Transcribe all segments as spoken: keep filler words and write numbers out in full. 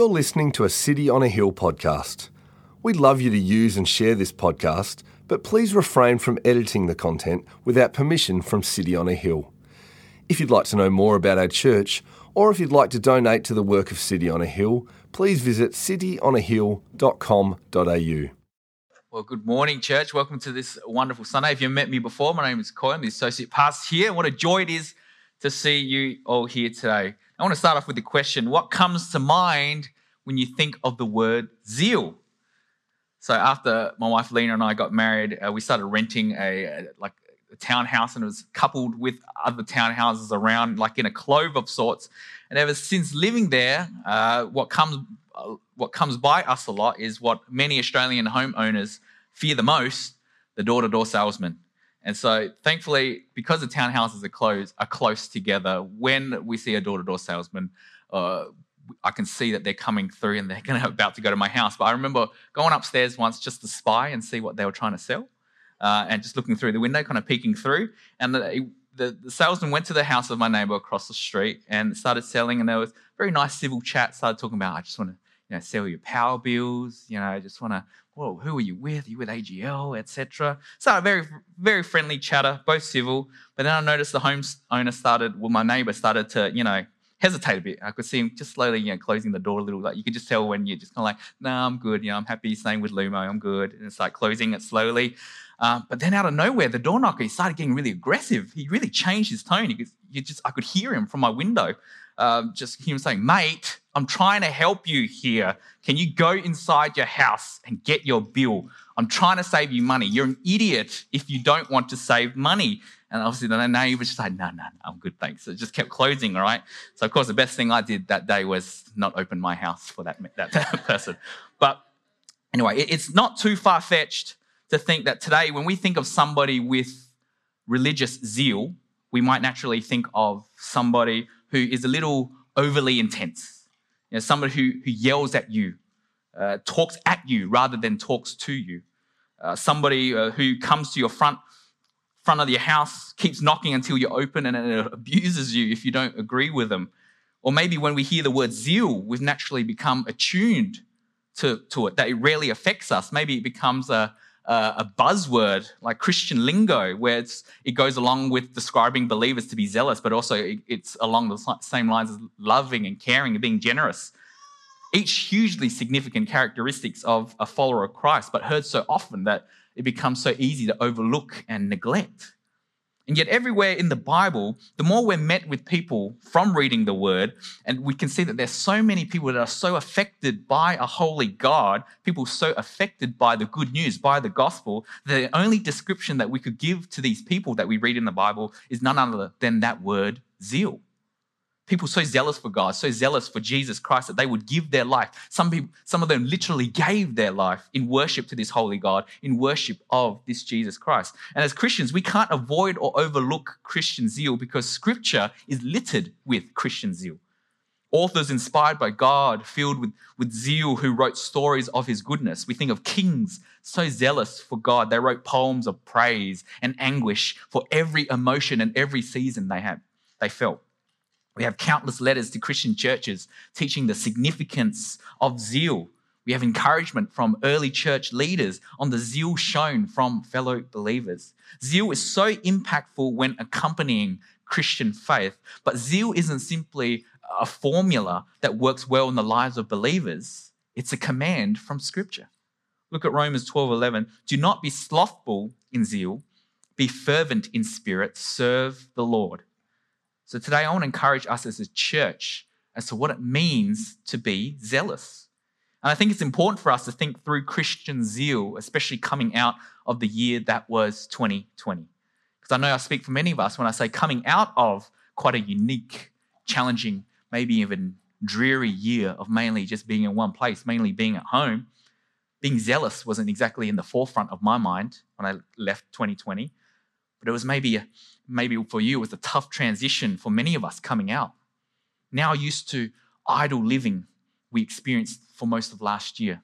You're listening to a City on a Hill podcast. We'd love you to use and share this podcast, but please refrain from editing the content without permission from City on a Hill. If you'd like to know more about our church, or if you'd like to donate to the work of City on a Hill, please visit city on a hill dot com dot a u. Well, good morning, church. Welcome to this wonderful Sunday. If you've met me before, my name is Colin, the associate pastor here. What a joy it is to see you all here today. I want to start off with the question, what comes to mind when you think of the word zeal? So after my wife Lena and I got married, uh, we started renting a, a like a townhouse, and it was coupled with other townhouses around, like in a clove of sorts. And ever since living there, uh, what comes uh, what comes by us a lot is what many Australian homeowners fear the most: the door-to-door salesman. And so, thankfully, because the townhouses are close are close together, when we see a door-to-door salesman, uh, I can see that they're coming through and they're going to about to go to my house. But I remember going upstairs once just to spy and see what they were trying to sell, uh, and just looking through the window, kind of peeking through. And the, the, the salesman went to the house of my neighbour across the street and started selling. And there was very nice civil chat. Started talking about, I just want to, you know, sell your power bills. You know, I just want to. Well, who are you with? Are you with A G L, et cetera? So a very, very friendly chatter, both civil. But then I noticed the home owner started, well, my neighbour started to, you know, hesitate a bit. I could see him just slowly, you know, closing the door a little. Like you could just tell when you're just kind of like, no, nah, I'm good. You know, I'm happy staying with Lumo. I'm good. And it's like closing it slowly. Um, but then out of nowhere, the door knocker, he started getting really aggressive. He really changed his tone. He could, you just, I could hear him from my window. Um, just him saying, mate, I'm trying to help you here. Can you go inside your house and get your bill? I'm trying to save you money. You're an idiot if you don't want to save money. And obviously the neighbour was just like, no, no, no, I'm good, thanks. So it just kept closing, all right? So, of course, the best thing I did that day was not open my house for that, that, that person. But anyway, it, it's not too far-fetched to think that today when we think of somebody with religious zeal, we might naturally think of somebody who is a little overly intense. You know, somebody who, who yells at you, uh, talks at you rather than talks to you. Uh, somebody uh, who comes to your front front of your house, keeps knocking until you open and uh, abuses you if you don't agree with them. Or maybe when we hear the word zeal, we've naturally become attuned to, to it, that it rarely affects us. Maybe it becomes a, a, a buzzword, like Christian lingo, where it's, it goes along with describing believers to be zealous, but also it, it's along the same lines as loving and caring and being generous, each hugely significant characteristics of a follower of Christ, but heard so often that it becomes so easy to overlook and neglect. And yet everywhere in the Bible, the more we're met with people from reading the word, and we can see that there's so many people that are so affected by a holy God, people so affected by the good news, by the gospel, the only description that we could give to these people that we read in the Bible is none other than that word zeal. People so zealous for God, so zealous for Jesus Christ that they would give their life. Some people, some of them literally gave their life in worship to this holy God, in worship of this Jesus Christ. And as Christians, we can't avoid or overlook Christian zeal because Scripture is littered with Christian zeal. Authors inspired by God, filled with, with zeal, who wrote stories of his goodness. We think of kings so zealous for God. They wrote poems of praise and anguish for every emotion and every season they had, they felt. We have countless letters to Christian churches teaching the significance of zeal. We have encouragement from early church leaders on the zeal shown from fellow believers. Zeal is so impactful when accompanying Christian faith, but zeal isn't simply a formula that works well in the lives of believers. It's a command from Scripture. Look at Romans twelve eleven. Do not be slothful in zeal, be fervent in spirit, serve the Lord. So today I want to encourage us as a church as to what it means to be zealous. And I think it's important for us to think through Christian zeal, especially coming out of the year that was twenty twenty. Because I know I speak for many of us when I say coming out of quite a unique, challenging, maybe even dreary year of mainly just being in one place, mainly being at home. Being zealous wasn't exactly in the forefront of my mind when I left twenty twenty, but it was maybe a Maybe for you, it was a tough transition for many of us coming out. Now used to idle living we experienced for most of last year.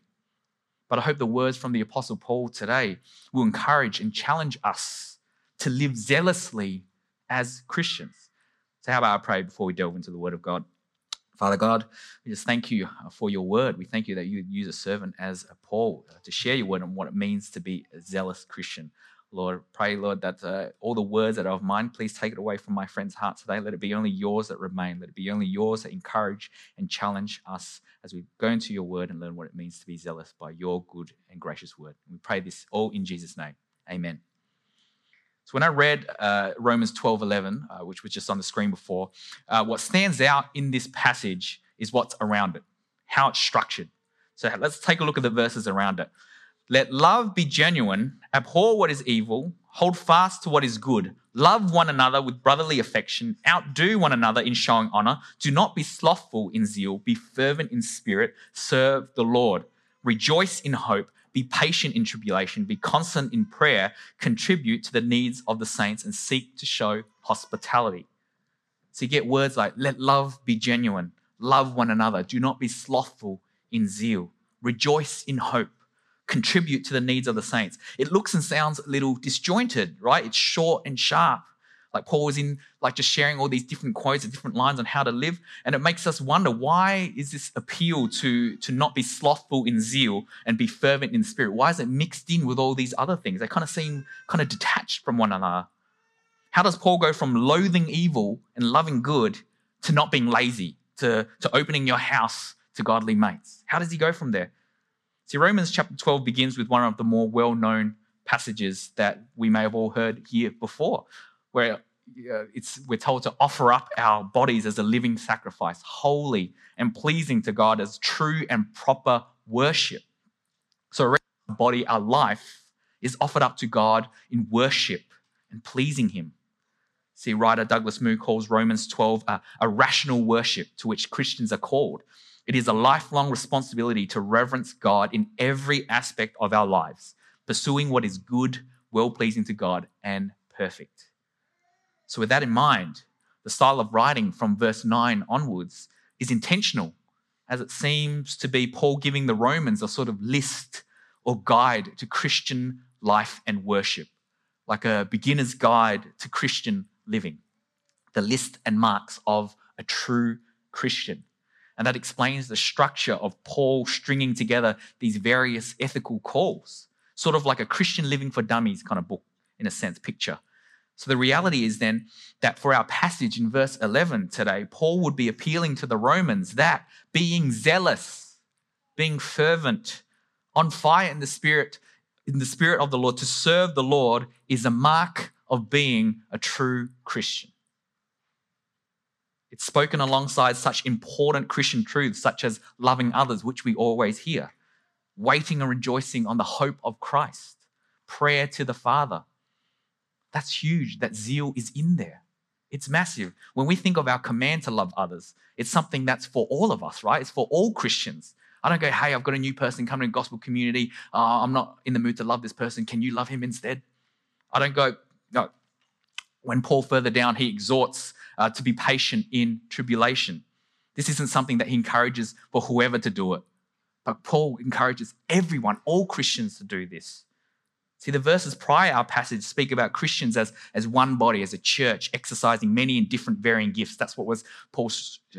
But I hope the words from the Apostle Paul today will encourage and challenge us to live zealously as Christians. So how about I pray before we delve into the Word of God? Father God, we just thank you for your word. We thank you that you use a servant as a Paul to share your word and what it means to be a zealous Christian. Lord, pray, Lord, that uh, all the words that are of mine, please take it away from my friend's heart today. Let it be only yours that remain. Let it be only yours that encourage and challenge us as we go into your word and learn what it means to be zealous by your good and gracious word. We pray this all in Jesus' name. Amen. So when I read uh, Romans twelve eleven, uh, which was just on the screen before, uh, what stands out in this passage is what's around it, how it's structured. So let's take a look at the verses around it. Let love be genuine, abhor what is evil, hold fast to what is good, love one another with brotherly affection, outdo one another in showing honor, do not be slothful in zeal, be fervent in spirit, serve the Lord, rejoice in hope, be patient in tribulation, be constant in prayer, contribute to the needs of the saints and seek to show hospitality. So you get words like let love be genuine, love one another, do not be slothful in zeal, rejoice in hope, contribute to the needs of the saints. It looks and sounds a little disjointed, right? It's short and sharp. Like Paul was in, like just sharing all these different quotes and different lines on how to live. And it makes us wonder, why is this appeal to, to not be slothful in zeal and be fervent in spirit? Why is it mixed in with all these other things? They kind of seem kind of detached from one another. How does Paul go from loathing evil and loving good to not being lazy, to, to opening your house to godly mates? How does he go from there? See, Romans chapter twelve begins with one of the more well-known passages that we may have all heard here before, where it's we're told to offer up our bodies as a living sacrifice, holy and pleasing to God as true and proper worship. So our body, our life, is offered up to God in worship and pleasing him. See, writer Douglas Moo calls Romans twelve a, a rational worship to which Christians are called. It is a lifelong responsibility to reverence God in every aspect of our lives, pursuing what is good, well-pleasing to God, and perfect. So with that in mind, the style of writing from verse nine onwards is intentional, as it seems to be Paul giving the Romans a sort of list or guide to Christian life and worship, like a beginner's guide to Christian living, the list and marks of a true Christian. And that explains the structure of Paul stringing together these various ethical calls, sort of like a Christian Living for Dummies kind of book, in a sense, picture. So the reality is then that for our passage in verse eleven today, Paul would be appealing to the Romans that being zealous, being fervent, on fire in the Spirit, in the Spirit of the Lord, to serve the Lord is a mark of being a true Christian. It's spoken alongside such important Christian truths such as loving others, which we always hear, waiting and rejoicing on the hope of Christ, prayer to the Father. That's huge. That zeal is in there. It's massive. When we think of our command to love others, it's something that's for all of us, right? It's for all Christians. I don't go, hey, I've got a new person coming in gospel community. Uh, I'm not in the mood to love this person. Can you love him instead? I don't go, no. When Paul further down, he exhorts Uh, to be patient in tribulation. This isn't something that he encourages for whoever to do it, but Paul encourages everyone, all Christians, to do this. See, the verses prior our passage speak about Christians as, as one body, as a church, exercising many and different varying gifts. That's what was Paul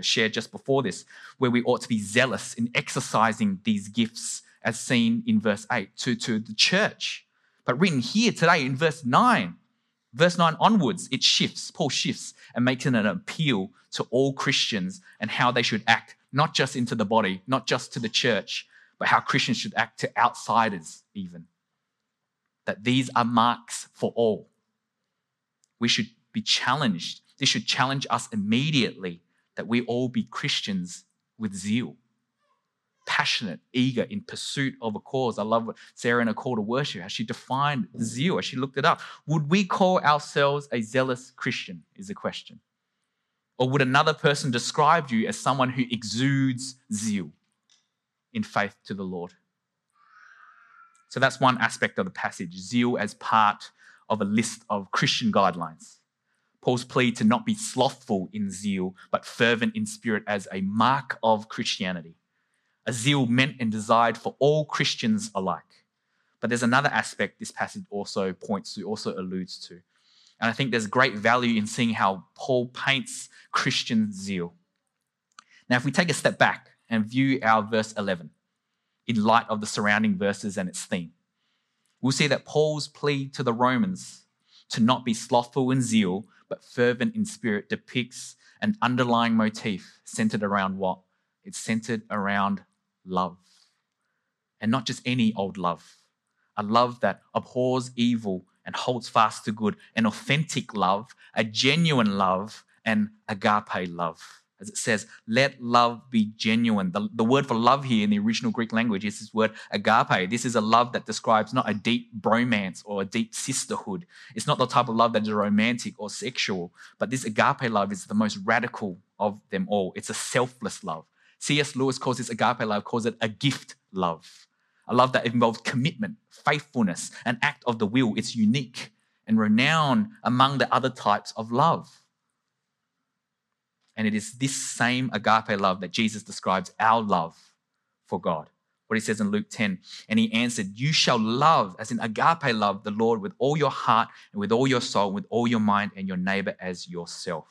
shared just before this, where we ought to be zealous in exercising these gifts as seen in verse eight to, to the church. But written here today in verse nine, Verse nine onwards, it shifts, Paul shifts and makes an appeal to all Christians and how they should act, not just into the body, not just to the church, but how Christians should act to outsiders even. That these are marks for all. We should be challenged. This should challenge us immediately that we all be Christians with zeal, passionate, eager in pursuit of a cause. I love what Sarah in her call to worship, how she defined zeal, as she looked it up. Would we call ourselves a zealous Christian is the question. Or would another person describe you as someone who exudes zeal in faith to the Lord? So that's one aspect of the passage, zeal as part of a list of Christian guidelines. Paul's plea to not be slothful in zeal, but fervent in spirit as a mark of Christianity. A zeal meant and desired for all Christians alike. But there's another aspect this passage also points to, also alludes to. And I think there's great value in seeing how Paul paints Christian zeal. Now, if we take a step back and view our verse eleven in light of the surrounding verses and its theme, we'll see that Paul's plea to the Romans to not be slothful in zeal, but fervent in spirit depicts an underlying motif centered around what? It's centered around love. And not just any old love, a love that abhors evil and holds fast to good, an authentic love, a genuine love, and agape love. As it says, let love be genuine. The, the word for love here in the original Greek language is this word agape. This is a love that describes not a deep bromance or a deep sisterhood. It's not the type of love that is romantic or sexual, but this agape love is the most radical of them all. It's a selfless love. C S Lewis calls this agape love, calls it a gift love, a love that involves commitment, faithfulness, an act of the will. It's unique and renowned among the other types of love. And it is this same agape love that Jesus describes our love for God. What he says in Luke ten, and he answered, you shall love, as in agape love, the Lord with all your heart and with all your soul, with all your mind, and your neighbor as yourself.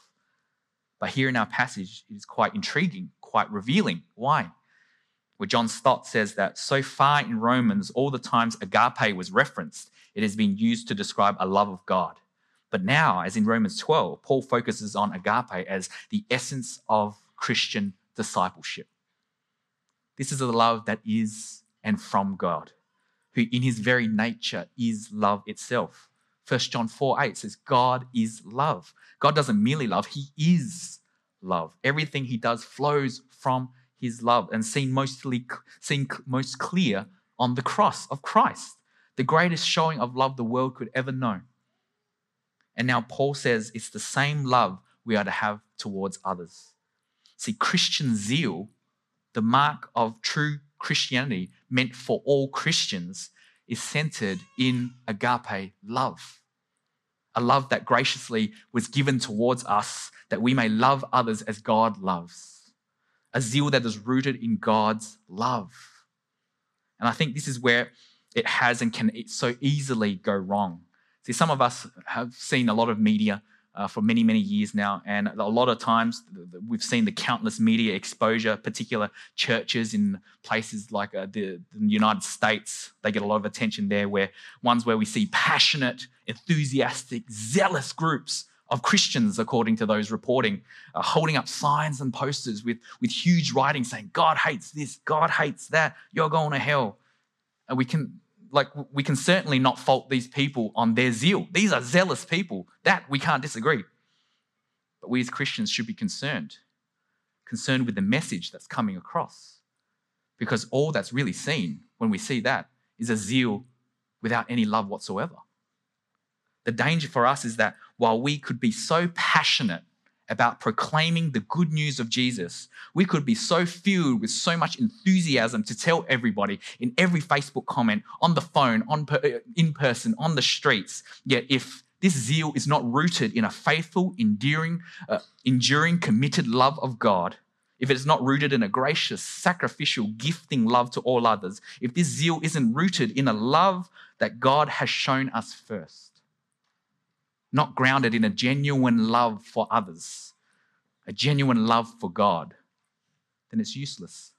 But here in our passage, it is quite intriguing, quite revealing. Why? Well, John Stott says that so far in Romans, all the times agape was referenced, it has been used to describe a love of God. But now, as in Romans twelve, Paul focuses on agape as the essence of Christian discipleship. This is a love that is and from God, who in his very nature is love itself. First John four eight says, God is love. God doesn't merely love, he is love. Everything he does flows from his love and seen, mostly, seen most clear on the cross of Christ, the greatest showing of love the world could ever know. And now Paul says it's the same love we are to have towards others. See, Christian zeal, the mark of true Christianity meant for all Christians, is centered in agape love, a love that graciously was given towards us that we may love others as God loves, a zeal that is rooted in God's love. And I think this is where it has and can so easily go wrong. See, some of us have seen a lot of media uh, for many, many years now, and a lot of times we've seen the countless media exposure, particular churches in places like uh, the, the United States. They get a lot of attention there, where ones where we see passionate, enthusiastic, zealous groups of Christians, according to those reporting, uh, holding up signs and posters with, with huge writing saying, God hates this, God hates that, you're going to hell. And we can... Like, we can certainly not fault these people on their zeal. These are zealous people. That we can't disagree. But we as Christians should be concerned, concerned with the message that's coming across, because all that's really seen when we see that is a zeal without any love whatsoever. The danger for us is that while we could be so passionate about proclaiming the good news of Jesus, we could be so filled with so much enthusiasm to tell everybody in every Facebook comment, on the phone, on per, in person, on the streets. Yet if this zeal is not rooted in a faithful, endearing, uh, enduring, committed love of God, if it's not rooted in a gracious, sacrificial, gifting love to all others, if this zeal isn't rooted in a love that God has shown us first, not grounded in a genuine love for others, a genuine love for God, then it's useless.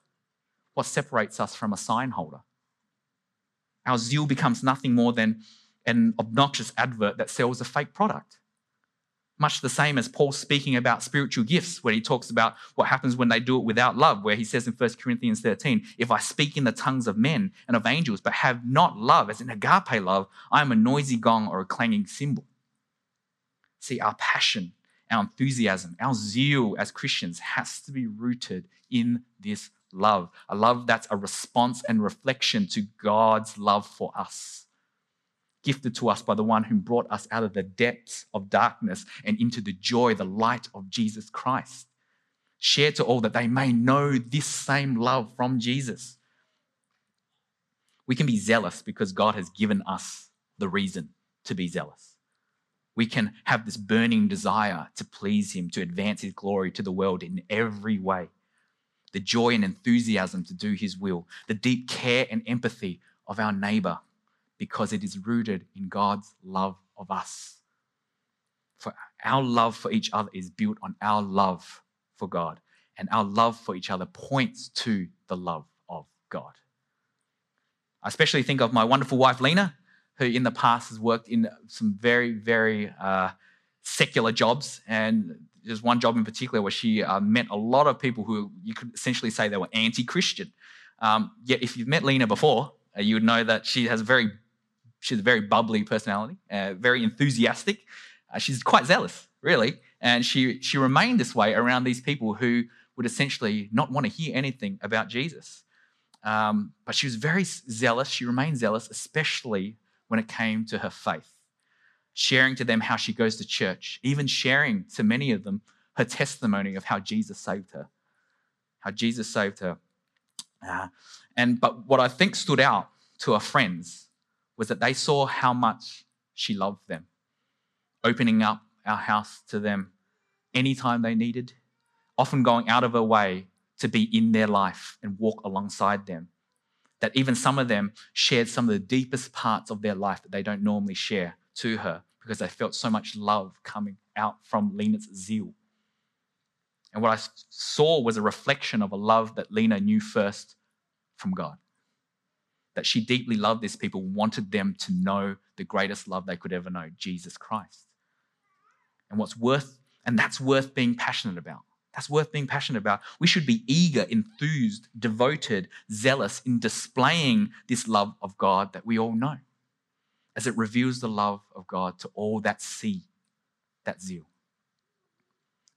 What separates us from a sign holder? Our zeal becomes nothing more than an obnoxious advert that sells a fake product. Much the same as Paul speaking about spiritual gifts when he talks about what happens when they do it without love, where he says in First Corinthians thirteen, if I speak in the tongues of men and of angels but have not love, as in agape love, I am a noisy gong or a clanging cymbal. See, our passion, our enthusiasm, our zeal as Christians has to be rooted in this love, a love that's a response and reflection to God's love for us, gifted to us by the one who brought us out of the depths of darkness and into the joy, the light of Jesus Christ. Share to all that they may know this same love from Jesus. We can be zealous because God has given us the reason to be zealous. We can have this burning desire to please him, to advance his glory to the world in every way. The joy and enthusiasm to do his will, the deep care and empathy of our neighbor, because it is rooted in God's love of us. For our love for each other is built on our love for God and our love for each other points to the love of God. I especially think of my wonderful wife, Lena, who in the past has worked in some very, very uh, secular jobs. And there's one job in particular where she uh, met a lot of people who you could essentially say they were anti-Christian. Um, yet if you've met Lena before, uh, you would know that she has a very, she's a very bubbly personality, uh, very enthusiastic. Uh, she's quite zealous, really. And she she remained this way around these people who would essentially not want to hear anything about Jesus. Um, but she was very zealous. She remained zealous, especially when it came to her faith, sharing to them how she goes to church, even sharing to many of them her testimony of how Jesus saved her, how Jesus saved her. Uh, and but what I think stood out to her friends was that they saw how much she loved them, opening up our house to them anytime they needed, often going out of her way to be in their life and walk alongside them, that even some of them shared some of the deepest parts of their life that they don't normally share to her because they felt so much love coming out from Lena's zeal. And what I saw was a reflection of a love that Lena knew first from God, that she deeply loved these people, wanted them to know the greatest love they could ever know, Jesus Christ. And what's worth, and that's worth being passionate about. That's worth being passionate about. We should be eager, enthused, devoted, zealous in displaying this love of God that we all know, as it reveals the love of God to all that see that zeal.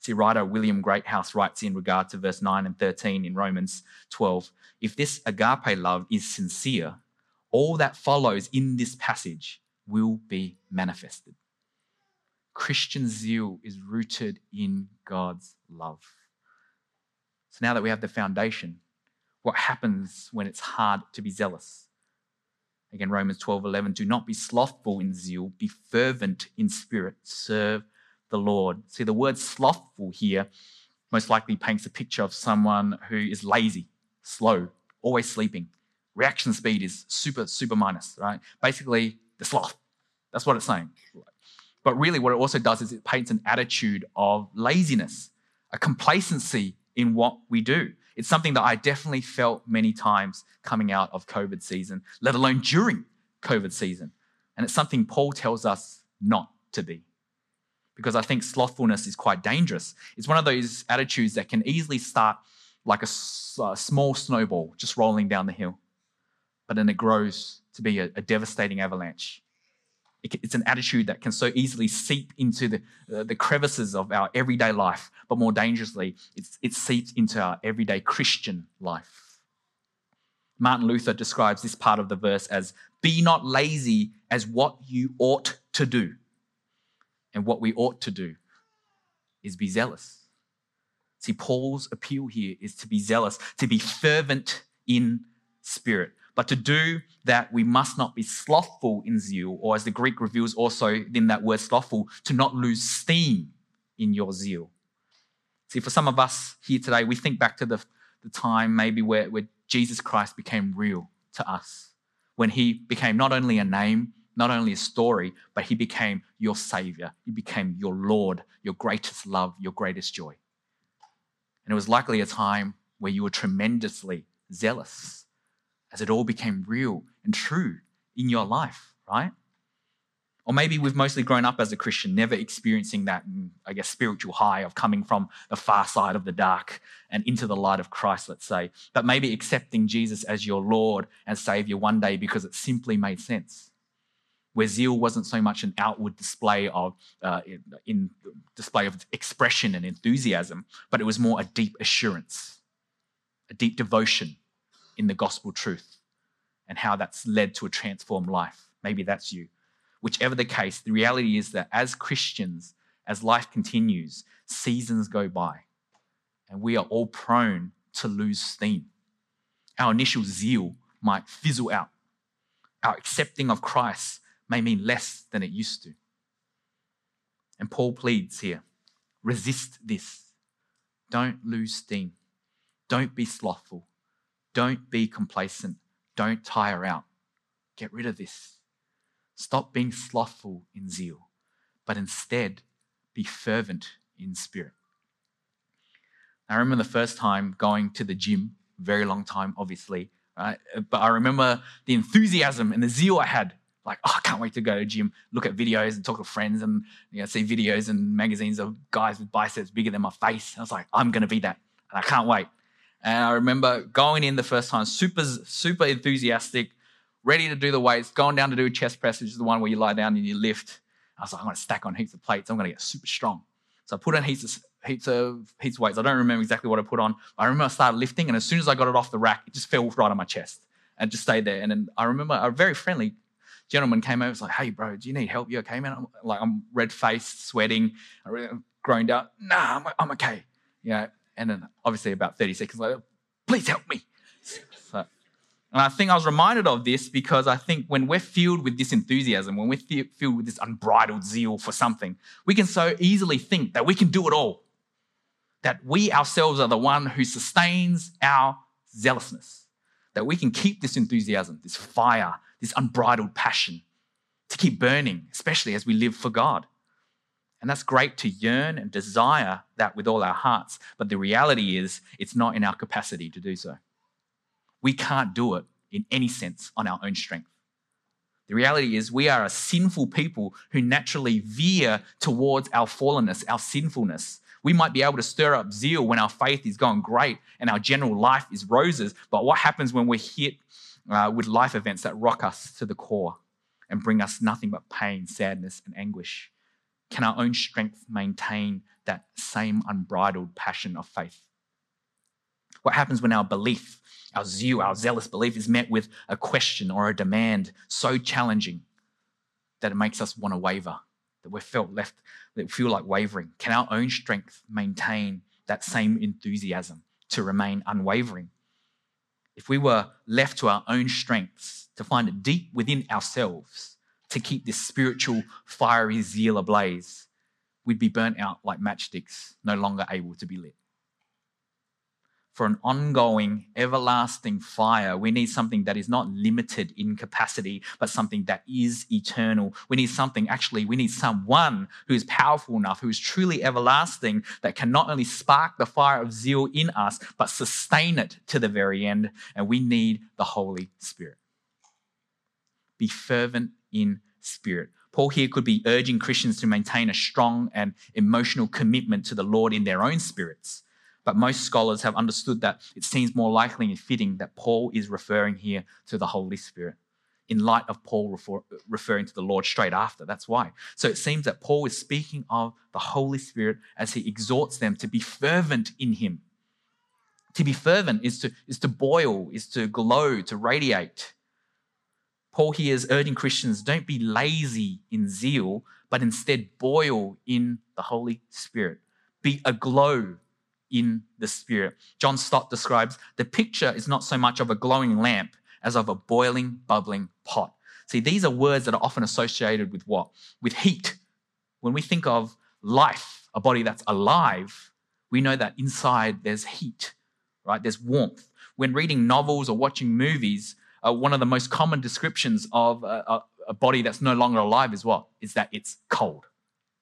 See, writer William Greathouse writes in regard to verse nine and thirteen in Romans twelve, if this agape love is sincere, all that follows in this passage will be manifested. Christian zeal is rooted in God's love. So now that we have the foundation, what happens when it's hard to be zealous? Again, Romans twelve eleven, do not be slothful in zeal, be fervent in spirit, serve the Lord. See, the word slothful here most likely paints a picture of someone who is lazy, slow, always sleeping. Reaction speed is super, super minus, right? Basically, the sloth. That's what it's saying. But really what it also does is it paints an attitude of laziness, a complacency in what we do. It's something that I definitely felt many times coming out of COVID season, let alone during COVID season. And it's something Paul tells us not to be, because I think slothfulness is quite dangerous. It's one of those attitudes that can easily start like a, a small snowball just rolling down the hill, but then it grows to be a, a devastating avalanche. It's an attitude that can so easily seep into the, uh, the crevices of our everyday life, but more dangerously, it's, it seeps into our everyday Christian life. Martin Luther describes this part of the verse as, be not lazy as what you ought to do. And what we ought to do is be zealous. See, Paul's appeal here is to be zealous, to be fervent in spirit. But to do that, we must not be slothful in zeal, or as the Greek reveals also in that word slothful, to not lose steam in your zeal. See, for some of us here today, we think back to the, the time maybe where, where Jesus Christ became real to us, when he became not only a name, not only a story, but he became your Savior. He became your Lord, your greatest love, your greatest joy. And it was likely a time where you were tremendously zealous, as it all became real and true in your life, right? Or maybe we've mostly grown up as a Christian, never experiencing that, I guess, spiritual high of coming from the far side of the dark and into the light of Christ, let's say, but maybe accepting Jesus as your Lord and Savior one day because it simply made sense, where zeal wasn't so much an outward display of uh, in display of expression and enthusiasm, but it was more a deep assurance, a deep devotion in the gospel truth and how that's led to a transformed life. Maybe that's you. Whichever the case, the reality is that as Christians, as life continues, seasons go by and we are all prone to lose steam. Our initial zeal might fizzle out. Our accepting of Christ may mean less than it used to. And Paul pleads here, resist this. Don't lose steam. Don't be slothful. Don't be complacent. Don't tire out. Get rid of this. Stop being slothful in zeal, but instead be fervent in spirit. I remember the first time going to the gym, very long time, obviously, right? But I remember the enthusiasm and the zeal I had. Like, oh, I can't wait to go to the gym, look at videos and talk to friends and, you know, see videos and magazines of guys with biceps bigger than my face. I was like, I'm going to be that, and I can't wait. And I remember going in the first time, super, super enthusiastic, ready to do the weights, going down to do a chest press, which is the one where you lie down and you lift. I was like, I'm going to stack on heaps of plates. I'm going to get super strong. So I put on heaps of, heaps of heaps of weights. I don't remember exactly what I put on. I remember I started lifting, and as soon as I got it off the rack, it just fell right on my chest and just stayed there. And then I remember a very friendly gentleman came over and was like, hey, bro, do you need help? You okay, man? I'm, like, I'm red-faced, sweating, I'm groaned out. Nah, I'm, I'm okay. You know, and then obviously about thirty seconds later, please help me. So, and I think I was reminded of this because I think when we're filled with this enthusiasm, when we're filled with this unbridled zeal for something, we can so easily think that we can do it all, that we ourselves are the one who sustains our zealousness, that we can keep this enthusiasm, this fire, this unbridled passion to keep burning, especially as we live for God. And that's great to yearn and desire that with all our hearts, but the reality is it's not in our capacity to do so. We can't do it in any sense on our own strength. The reality is we are a sinful people who naturally veer towards our fallenness, our sinfulness. We might be able to stir up zeal when our faith is going great and our general life is roses, but what happens when we're hit Uh, with life events that rock us to the core and bring us nothing but pain, sadness, and anguish? Can our own strength maintain that same unbridled passion of faith? What happens when our belief, our zeal, our zealous belief is met with a question or a demand so challenging that it makes us want to waver, that we felt left, that we feel like wavering? Can our own strength maintain that same enthusiasm to remain unwavering? If we were left to our own strengths, to find it deep within ourselves to keep this spiritual fiery zeal ablaze, we'd be burnt out like matchsticks, no longer able to be lit. For an ongoing, everlasting fire, we need something that is not limited in capacity, but something that is eternal. We need something, actually, we need someone who is powerful enough, who is truly everlasting, that can not only spark the fire of zeal in us, but sustain it to the very end. And we need the Holy Spirit. Be fervent in spirit. Paul here could be urging Christians to maintain a strong and emotional commitment to the Lord in their own spirits. But most scholars have understood that it seems more likely and fitting that Paul is referring here to the Holy Spirit in light of Paul refer- referring to the Lord straight after. That's why. So it seems that Paul is speaking of the Holy Spirit as he exhorts them to be fervent in him. To be fervent is to, is to boil, is to glow, to radiate. Paul here is urging Christians, don't be lazy in zeal, but instead boil in the Holy Spirit. Be aglow in the Spirit. John Stott describes the picture is not so much of a glowing lamp as of a boiling, bubbling pot. See, these are words that are often associated with what? With heat. When we think of life, a body that's alive, we know that inside there's heat, right? There's warmth. When reading novels or watching movies, uh, one of the most common descriptions of a, a, a body that's no longer alive is what? Is that it's cold,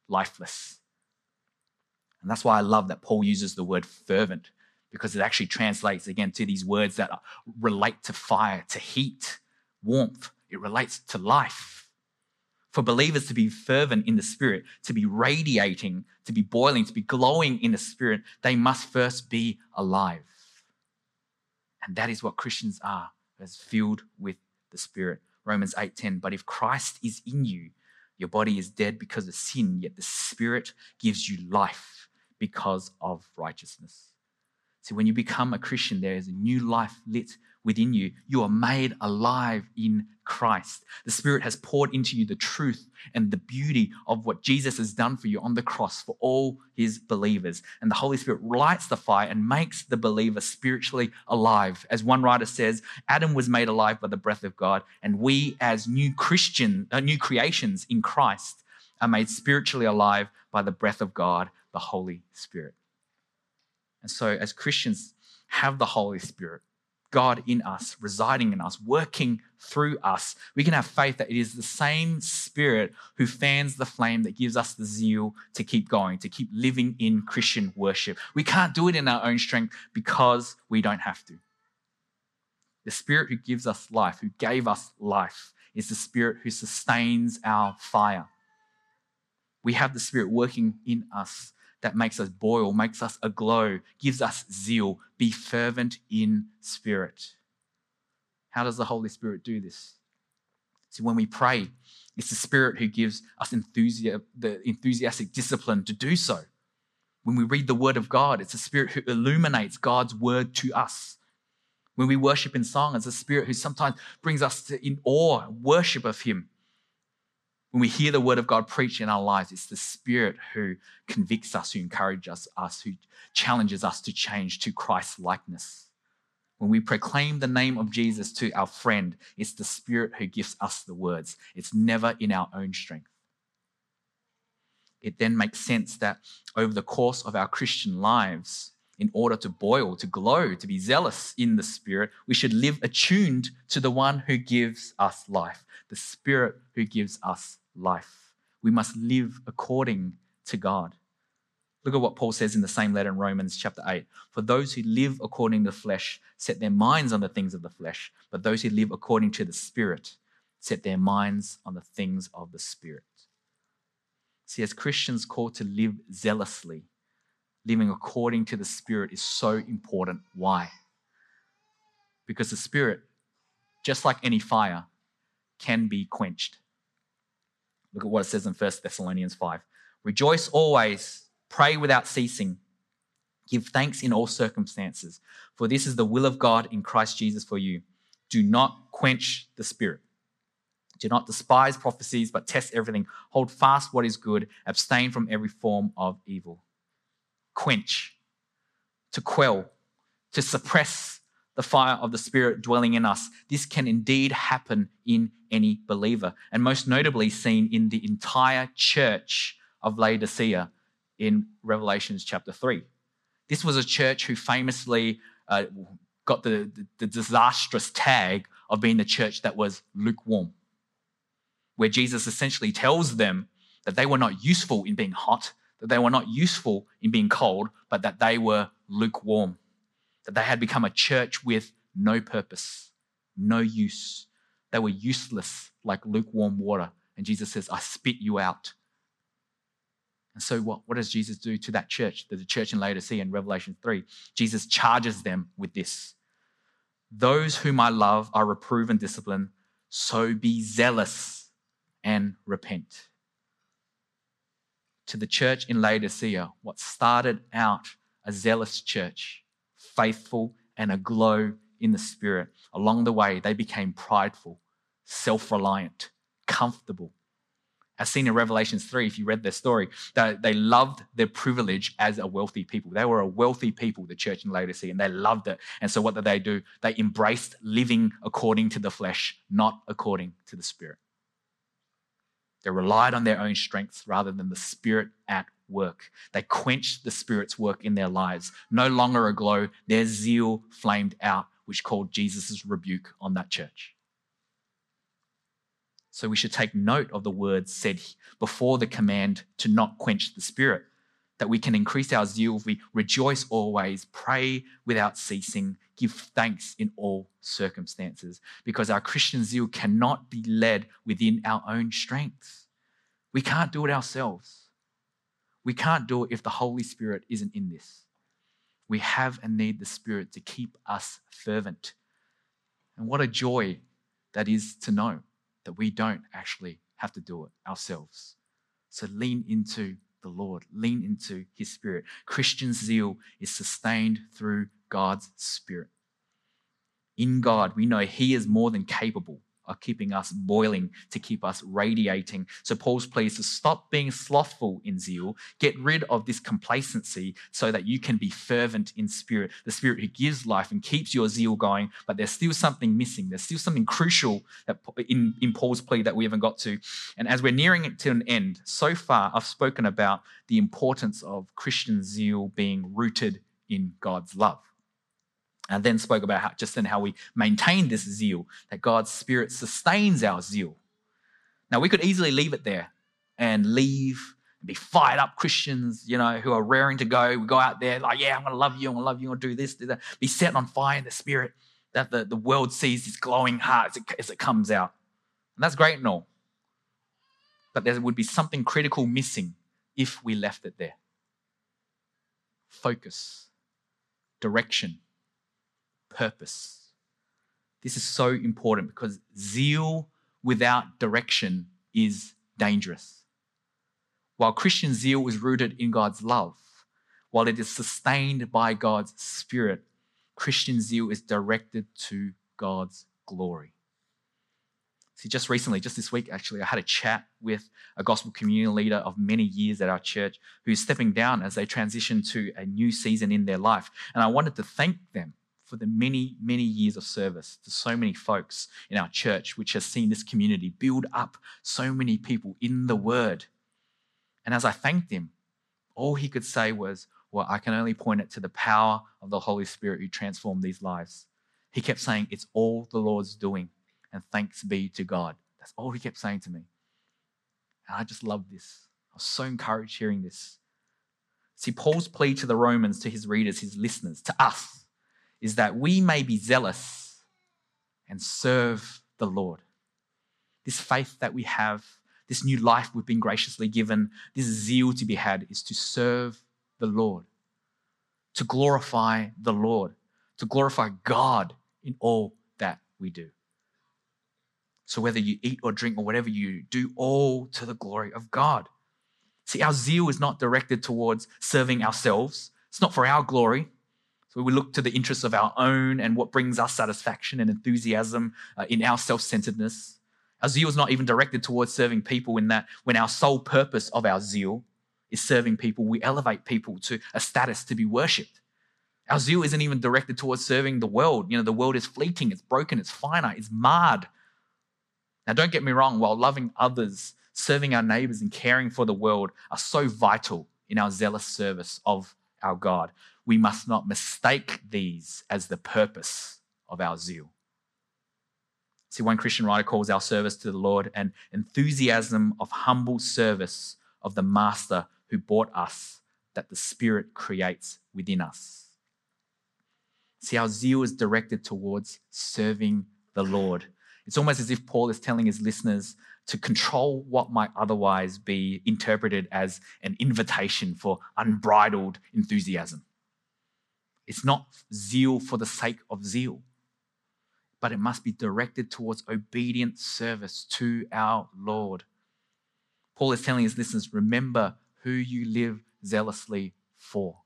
lifeless. And that's why I love that Paul uses the word fervent, because it actually translates again to these words that relate to fire, to heat, warmth. It relates to life. For believers to be fervent in the Spirit, to be radiating, to be boiling, to be glowing in the Spirit, they must first be alive. And that is what Christians are, as filled with the Spirit. Romans eight ten, but if Christ is in you, your body is dead because of sin, yet the Spirit gives you life because of righteousness. See, when you become a Christian, there is a new life lit within you. You are made alive in Christ. The Spirit has poured into you the truth and the beauty of what Jesus has done for you on the cross for all his believers. And the Holy Spirit lights the fire and makes the believer spiritually alive. As one writer says, Adam was made alive by the breath of God, and we as new Christian, uh, new creations in Christ are made spiritually alive by the breath of God, the Holy Spirit. And so as Christians have the Holy Spirit, God in us, residing in us, working through us. We can have faith that it is the same Spirit who fans the flame that gives us the zeal to keep going, to keep living in Christian worship. We can't do it in our own strength because we don't have to. The Spirit who gives us life, who gave us life, is the Spirit who sustains our fire. We have the Spirit working in us that makes us boil, makes us aglow, gives us zeal. Be fervent in spirit. How does the Holy Spirit do this? See, when we pray, it's the Spirit who gives us enthusi- the enthusiastic discipline to do so. When we read the Word of God, it's the Spirit who illuminates God's Word to us. When we worship in song, it's the Spirit who sometimes brings us to in awe, worship of Him. When we hear the Word of God preached in our lives, it's the Spirit who convicts us, who encourages us, who challenges us to change to Christ's likeness. When we proclaim the name of Jesus to our friend, it's the Spirit who gives us the words. It's never in our own strength. It then makes sense that over the course of our Christian lives, in order to boil, to glow, to be zealous in the Spirit, we should live attuned to the one who gives us life, the Spirit who gives us life. We must live according to God. Look at what Paul says in the same letter in Romans chapter eight. For those who live according to the flesh set their minds on the things of the flesh, but those who live according to the Spirit set their minds on the things of the Spirit. See, as Christians called to live zealously, living according to the Spirit is so important. Why? Because the Spirit, just like any fire, can be quenched. Look at what it says in First Thessalonians five. Rejoice always, pray without ceasing, give thanks in all circumstances, for this is the will of God in Christ Jesus for you. Do not quench the Spirit. Do not despise prophecies, but test everything. Hold fast what is good, abstain from every form of evil. Quench, to quell, to suppress the fire of the Spirit dwelling in us. This can indeed happen in any believer, and most notably seen in the entire church of Laodicea in Revelations chapter three. This was a church who famously uh, got the, the, the disastrous tag of being the church that was lukewarm, where Jesus essentially tells them that they were not useful in being hot, that they were not useful in being cold, but that they were lukewarm, that they had become a church with no purpose, no use. They were useless like lukewarm water. And Jesus says, I spit you out. And so what, what does Jesus do to that church, to the church in Laodicea in Revelation three? Jesus charges them with this. Those whom I love, I reprove and discipline, so be zealous and repent. To the church in Laodicea, what started out a zealous church, faithful and aglow in the Spirit, along the way they became prideful, self-reliant, comfortable. As seen in Revelations three, if you read their story, that they loved their privilege as a wealthy people. They were a wealthy people, the church in Laodicea, and they loved it. And so what did they do? They embraced living according to the flesh, not according to the Spirit. They relied on their own strengths rather than the Spirit at work. They quenched the Spirit's work in their lives. No longer aglow, their zeal flamed out, which called Jesus' rebuke on that church. So we should take note of the words said before the command to not quench the Spirit, that we can increase our zeal if we rejoice always, pray without ceasing, give thanks in all circumstances, because our Christian zeal cannot be led within our own strength. We can't do it ourselves. We can't do it if the Holy Spirit isn't in this. We have and need the Spirit to keep us fervent. And what a joy that is to know that we don't actually have to do it ourselves. So lean into the Lord, lean into His Spirit. Christian zeal is sustained through God's Spirit. In God, we know He is more than capable of keeping us boiling, to keep us radiating. So Paul's pleas to stop being slothful in zeal, get rid of this complacency so that you can be fervent in spirit, the Spirit who gives life and keeps your zeal going, but there's still something missing. There's still something crucial that in, in Paul's plea that we haven't got to. And as we're nearing it to an end, so far I've spoken about the importance of Christian zeal being rooted in God's love. and then spoke about how, just then how we maintain this zeal, that God's Spirit sustains our zeal. Now, we could easily leave it there and leave and be fired up Christians, you know, who are raring to go. We go out there like, yeah, I'm going to love you, I'm going to love you, I'm going to do this, do that. Be set on fire in the Spirit, that the, the world sees this glowing heart as it, as it comes out. And that's great and all. But there would be something critical missing if we left it there. Focus, direction, purpose. This is so important because zeal without direction is dangerous. While Christian zeal is rooted in God's love, while it is sustained by God's Spirit, Christian zeal is directed to God's glory. See, just recently, just this week actually, I had a chat with a gospel community leader of many years at our church who's stepping down as they transition to a new season in their life. And I wanted to thank them for the many, many years of service to so many folks in our church, which has seen this community build up so many people in the Word. And as I thanked him, all he could say was, well, I can only point it to the power of the Holy Spirit who transformed these lives. He kept saying, it's all the Lord's doing, and thanks be to God. That's all he kept saying to me. And I just loved this. I was so encouraged hearing this. See, Paul's plea to the Romans, to his readers, his listeners, to us, is that we may be zealous and serve the Lord. This faith that we have, this new life we've been graciously given, this zeal to be had is to serve the Lord, to glorify the Lord, to glorify God in all that we do. So whether you eat or drink or whatever you do, all to the glory of God. See, our zeal is not directed towards serving ourselves. It's not for our glory. So we look to the interests of our own and what brings us satisfaction and enthusiasm uh, in our self-centeredness. Our zeal is not even directed towards serving people in that when our sole purpose of our zeal is serving people, we elevate people to a status to be worshipped. Our zeal isn't even directed towards serving the world. You know, the world is fleeting, it's broken, it's finite, it's marred. Now, don't get me wrong, while loving others, serving our neighbors and caring for the world are so vital in our zealous service of our God, we must not mistake these as the purpose of our zeal. See, one Christian writer calls our service to the Lord an enthusiasm of humble service of the Master who bought us, that the Spirit creates within us. See, our zeal is directed towards serving the Lord. It's almost as if Paul is telling his listeners to control what might otherwise be interpreted as an invitation for unbridled enthusiasm. It's not zeal for the sake of zeal, but it must be directed towards obedient service to our Lord. Paul is telling his listeners, remember who you live zealously for.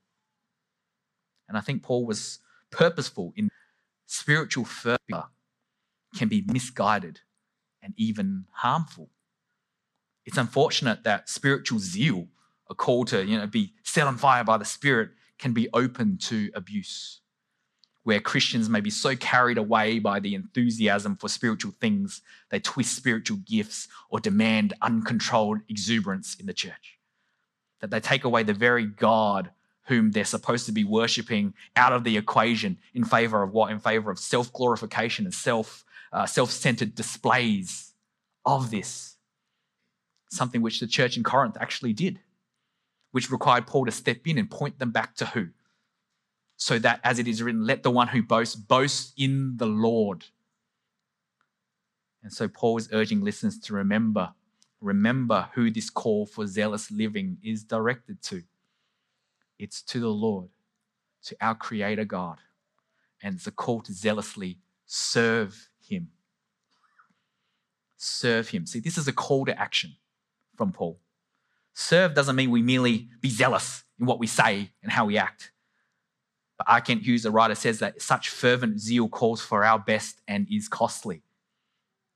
And I think Paul was purposeful in spiritual fervor can be misguided and even harmful. It's unfortunate that spiritual zeal, a call to, you know, be set on fire by the Spirit, can be open to abuse, where Christians may be so carried away by the enthusiasm for spiritual things, they twist spiritual gifts or demand uncontrolled exuberance in the church, that they take away the very God whom they're supposed to be worshipping out of the equation in favor of what? In favor of self-glorification and self Uh, self-centered displays of this, something which the church in Corinth actually did, which required Paul to step in and point them back to who? So that, as it is written, let the one who boasts, boast in the Lord. And so Paul is urging listeners to remember, remember who this call for zealous living is directed to. It's to the Lord, to our Creator God, and it's a call to zealously serve Him. Serve Him. See, this is a call to action from Paul. Serve doesn't mean we merely be zealous in what we say and how we act. But R. Kent Hughes, the writer, says that such fervent zeal calls for our best and is costly.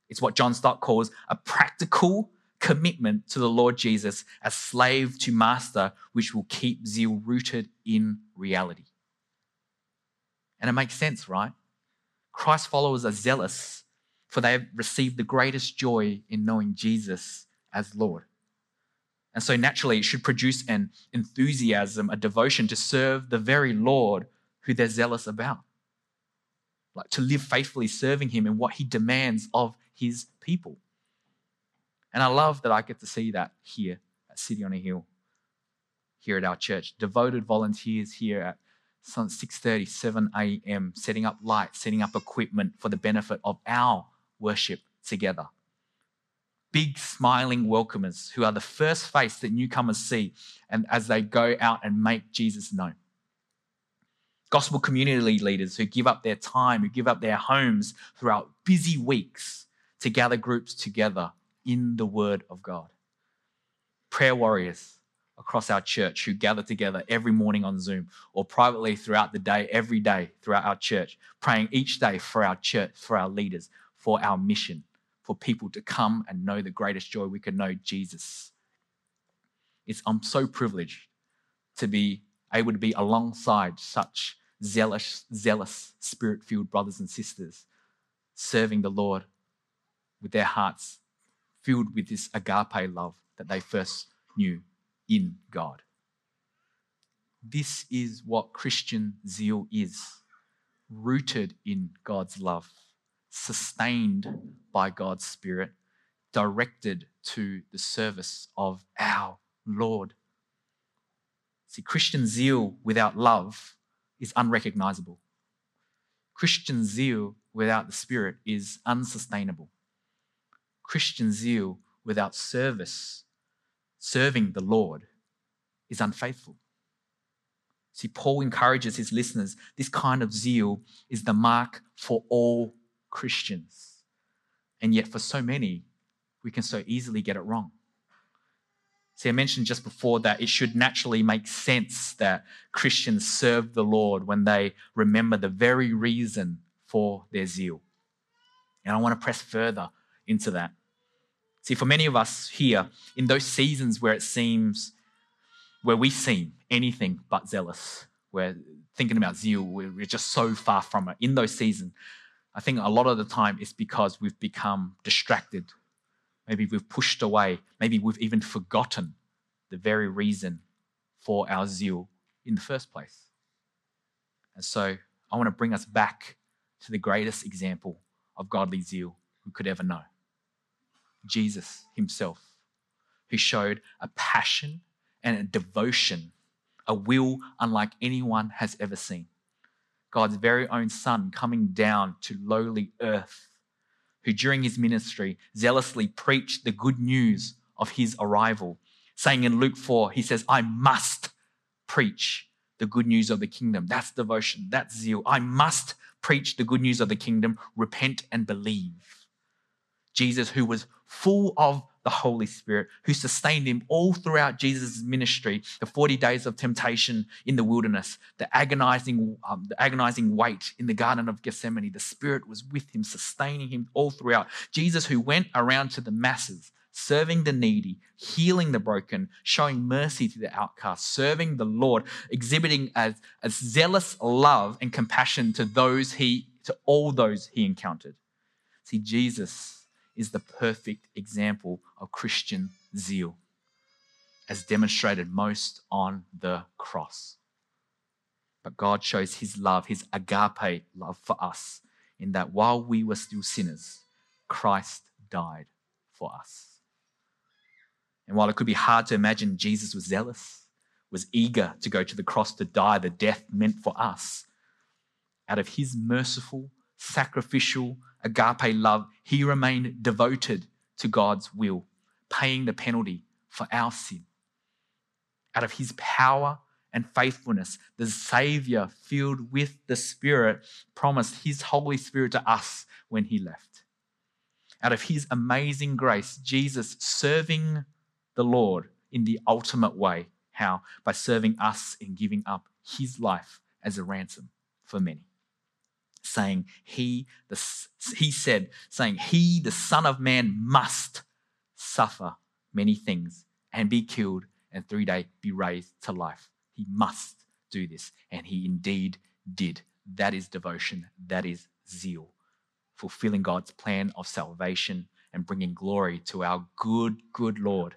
It's what John Stott calls a practical commitment to the Lord Jesus as slave to master, which will keep zeal rooted in reality. And it makes sense, right? Christ followers are zealous, for they have received the greatest joy in knowing Jesus as Lord. And so naturally, it should produce an enthusiasm, a devotion to serve the very Lord who they're zealous about. like to live faithfully serving him and what he demands of his people. And I love that I get to see that here at City on a Hill, here at our church. Devoted volunteers here at six thirty, seven a.m., setting up lights, setting up equipment for the benefit of our worship together. Big smiling welcomers who are the first face that newcomers see and as they go out and make Jesus known. Gospel community leaders who give up their time, who give up their homes throughout busy weeks to gather groups together in the Word of God. Prayer warriors across our church who gather together every morning on Zoom or privately throughout the day, every day throughout our church, praying each day for our church, for our leaders, for our mission, for people to come and know the greatest joy we could know, Jesus. It's, I'm so privileged to be able to be alongside such zealous, zealous, spirit-filled brothers and sisters serving the Lord with their hearts filled with this agape love that they first knew in God. This is what Christian zeal is, rooted in God's love, sustained by God's Spirit, directed to the service of our Lord. See, Christian zeal without love is unrecognizable. Christian zeal without the Spirit is unsustainable. Christian zeal without service, serving the Lord, is unfaithful. See, Paul encourages his listeners, this kind of zeal is the mark for all Christians. And yet for so many, we can so easily get it wrong. See, I mentioned just before that it should naturally make sense that Christians serve the Lord when they remember the very reason for their zeal. And I want to press further into that. See, for many of us here, in those seasons where it seems, where we seem anything but zealous, where thinking about zeal, we're just so far from it. In those seasons, I think a lot of the time it's because we've become distracted. Maybe we've pushed away. Maybe we've even forgotten the very reason for our zeal in the first place. And so I want to bring us back to the greatest example of godly zeal we could ever know. Jesus himself, who showed a passion and a devotion, a will unlike anyone has ever seen. God's very own Son coming down to lowly earth, who during his ministry zealously preached the good news of his arrival, saying in Luke four, he says, I must preach the good news of the kingdom. That's devotion, that's zeal. I must preach the good news of the kingdom, repent and believe. Jesus, who was full of the Holy Spirit, who sustained him all throughout Jesus' ministry, the forty days of temptation in the wilderness, the agonizing, um, the agonizing wait in the Garden of Gethsemane. The Spirit was with him, sustaining him all throughout. Jesus, who went around to the masses, serving the needy, healing the broken, showing mercy to the outcast, serving the Lord, exhibiting a, a zealous love and compassion to those he, to all those he encountered. See, Jesus is the perfect example of Christian zeal as demonstrated most on the cross. But God shows his love, his agape love for us in that while we were still sinners, Christ died for us. And while it could be hard to imagine, Jesus was zealous, was eager to go to the cross to die the death meant for us. Out of his merciful, sacrificial, agape love, he remained devoted to God's will, paying the penalty for our sin. Out of his power and faithfulness, the Savior, filled with the Spirit, promised his Holy Spirit to us when he left. Out of his amazing grace, Jesus serving the Lord in the ultimate way. How? By serving us and giving up his life as a ransom for many. Saying he, the, he said, saying he, the Son of Man, must suffer many things and be killed and three days be raised to life. He must do this. And he indeed did. That is devotion. That is zeal. Fulfilling God's plan of salvation and bringing glory to our good, good Lord.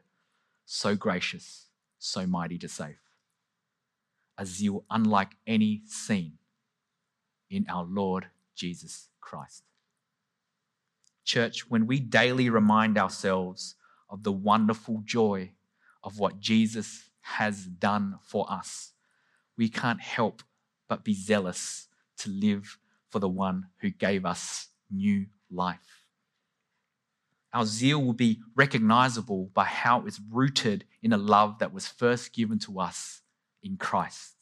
So gracious, so mighty to save. A zeal unlike any seen in our Lord Jesus Christ. Church, when we daily remind ourselves of the wonderful joy of what Jesus has done for us, we can't help but be zealous to live for the one who gave us new life. Our zeal will be recognizable by how it's rooted in a love that was first given to us in Christ.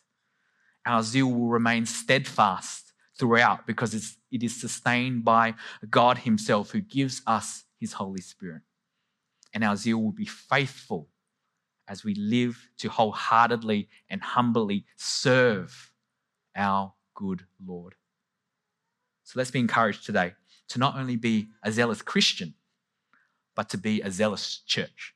Our zeal will remain steadfast throughout because it's, it is sustained by God Himself who gives us His Holy Spirit. And our zeal will be faithful as we live to wholeheartedly and humbly serve our good Lord. So let's be encouraged today to not only be a zealous Christian, but to be a zealous church,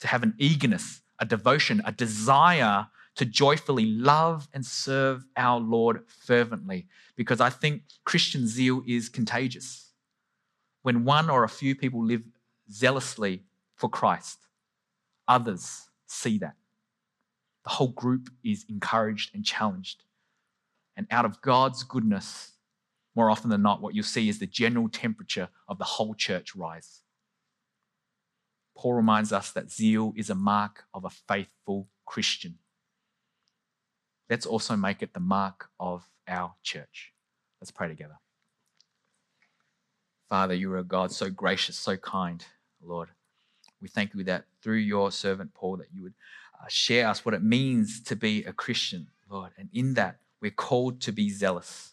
to have an eagerness, a devotion, a desire to joyfully love and serve our Lord fervently, because I think Christian zeal is contagious. When one or a few people live zealously for Christ, others see that. The whole group is encouraged and challenged. And out of God's goodness, more often than not, what you'll see is the general temperature of the whole church rise. Paul reminds us that zeal is a mark of a faithful Christian. Let's also make it the mark of our church. Let's pray together. Father, you are a God so gracious, so kind, Lord. We thank you that through your servant Paul, that you would uh, share us what it means to be a Christian, Lord. And in that, we're called to be zealous.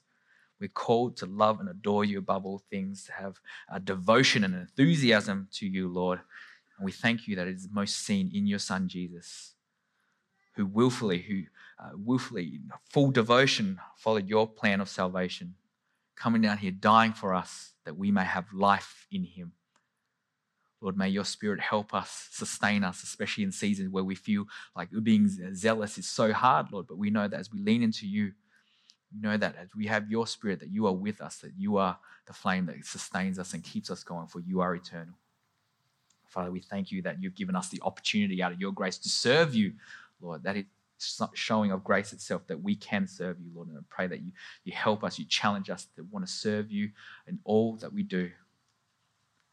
We're called to love and adore you above all things, to have a devotion and enthusiasm to you, Lord. And we thank you that it is most seen in your Son, Jesus, who willfully, who uh, willfully, in full devotion, followed your plan of salvation, coming down here, dying for us, that we may have life in him. Lord, may your Spirit help us, sustain us, especially in seasons where we feel like being zealous is so hard, Lord. But we know that as we lean into you, we know that as we have your Spirit, that you are with us, that you are the flame that sustains us and keeps us going, for you are eternal. Father, we thank you that you've given us the opportunity out of your grace to serve you, Lord. That is showing of grace itself, that we can serve you, Lord. And I pray that you, you help us, you challenge us to want to serve you in all that we do,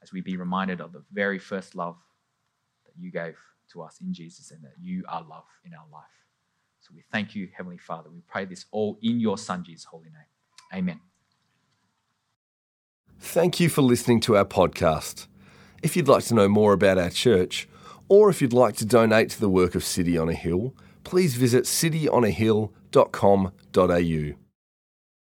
as we be reminded of the very first love that you gave to us in Jesus, and that you are love in our life. So we thank you, Heavenly Father. We pray this all in your Son, Jesus' holy name. Amen. Thank you for listening to our podcast. If you'd like to know more about our church, or if you'd like to donate to the work of City on a Hill, please visit city on a hill dot com dot a u.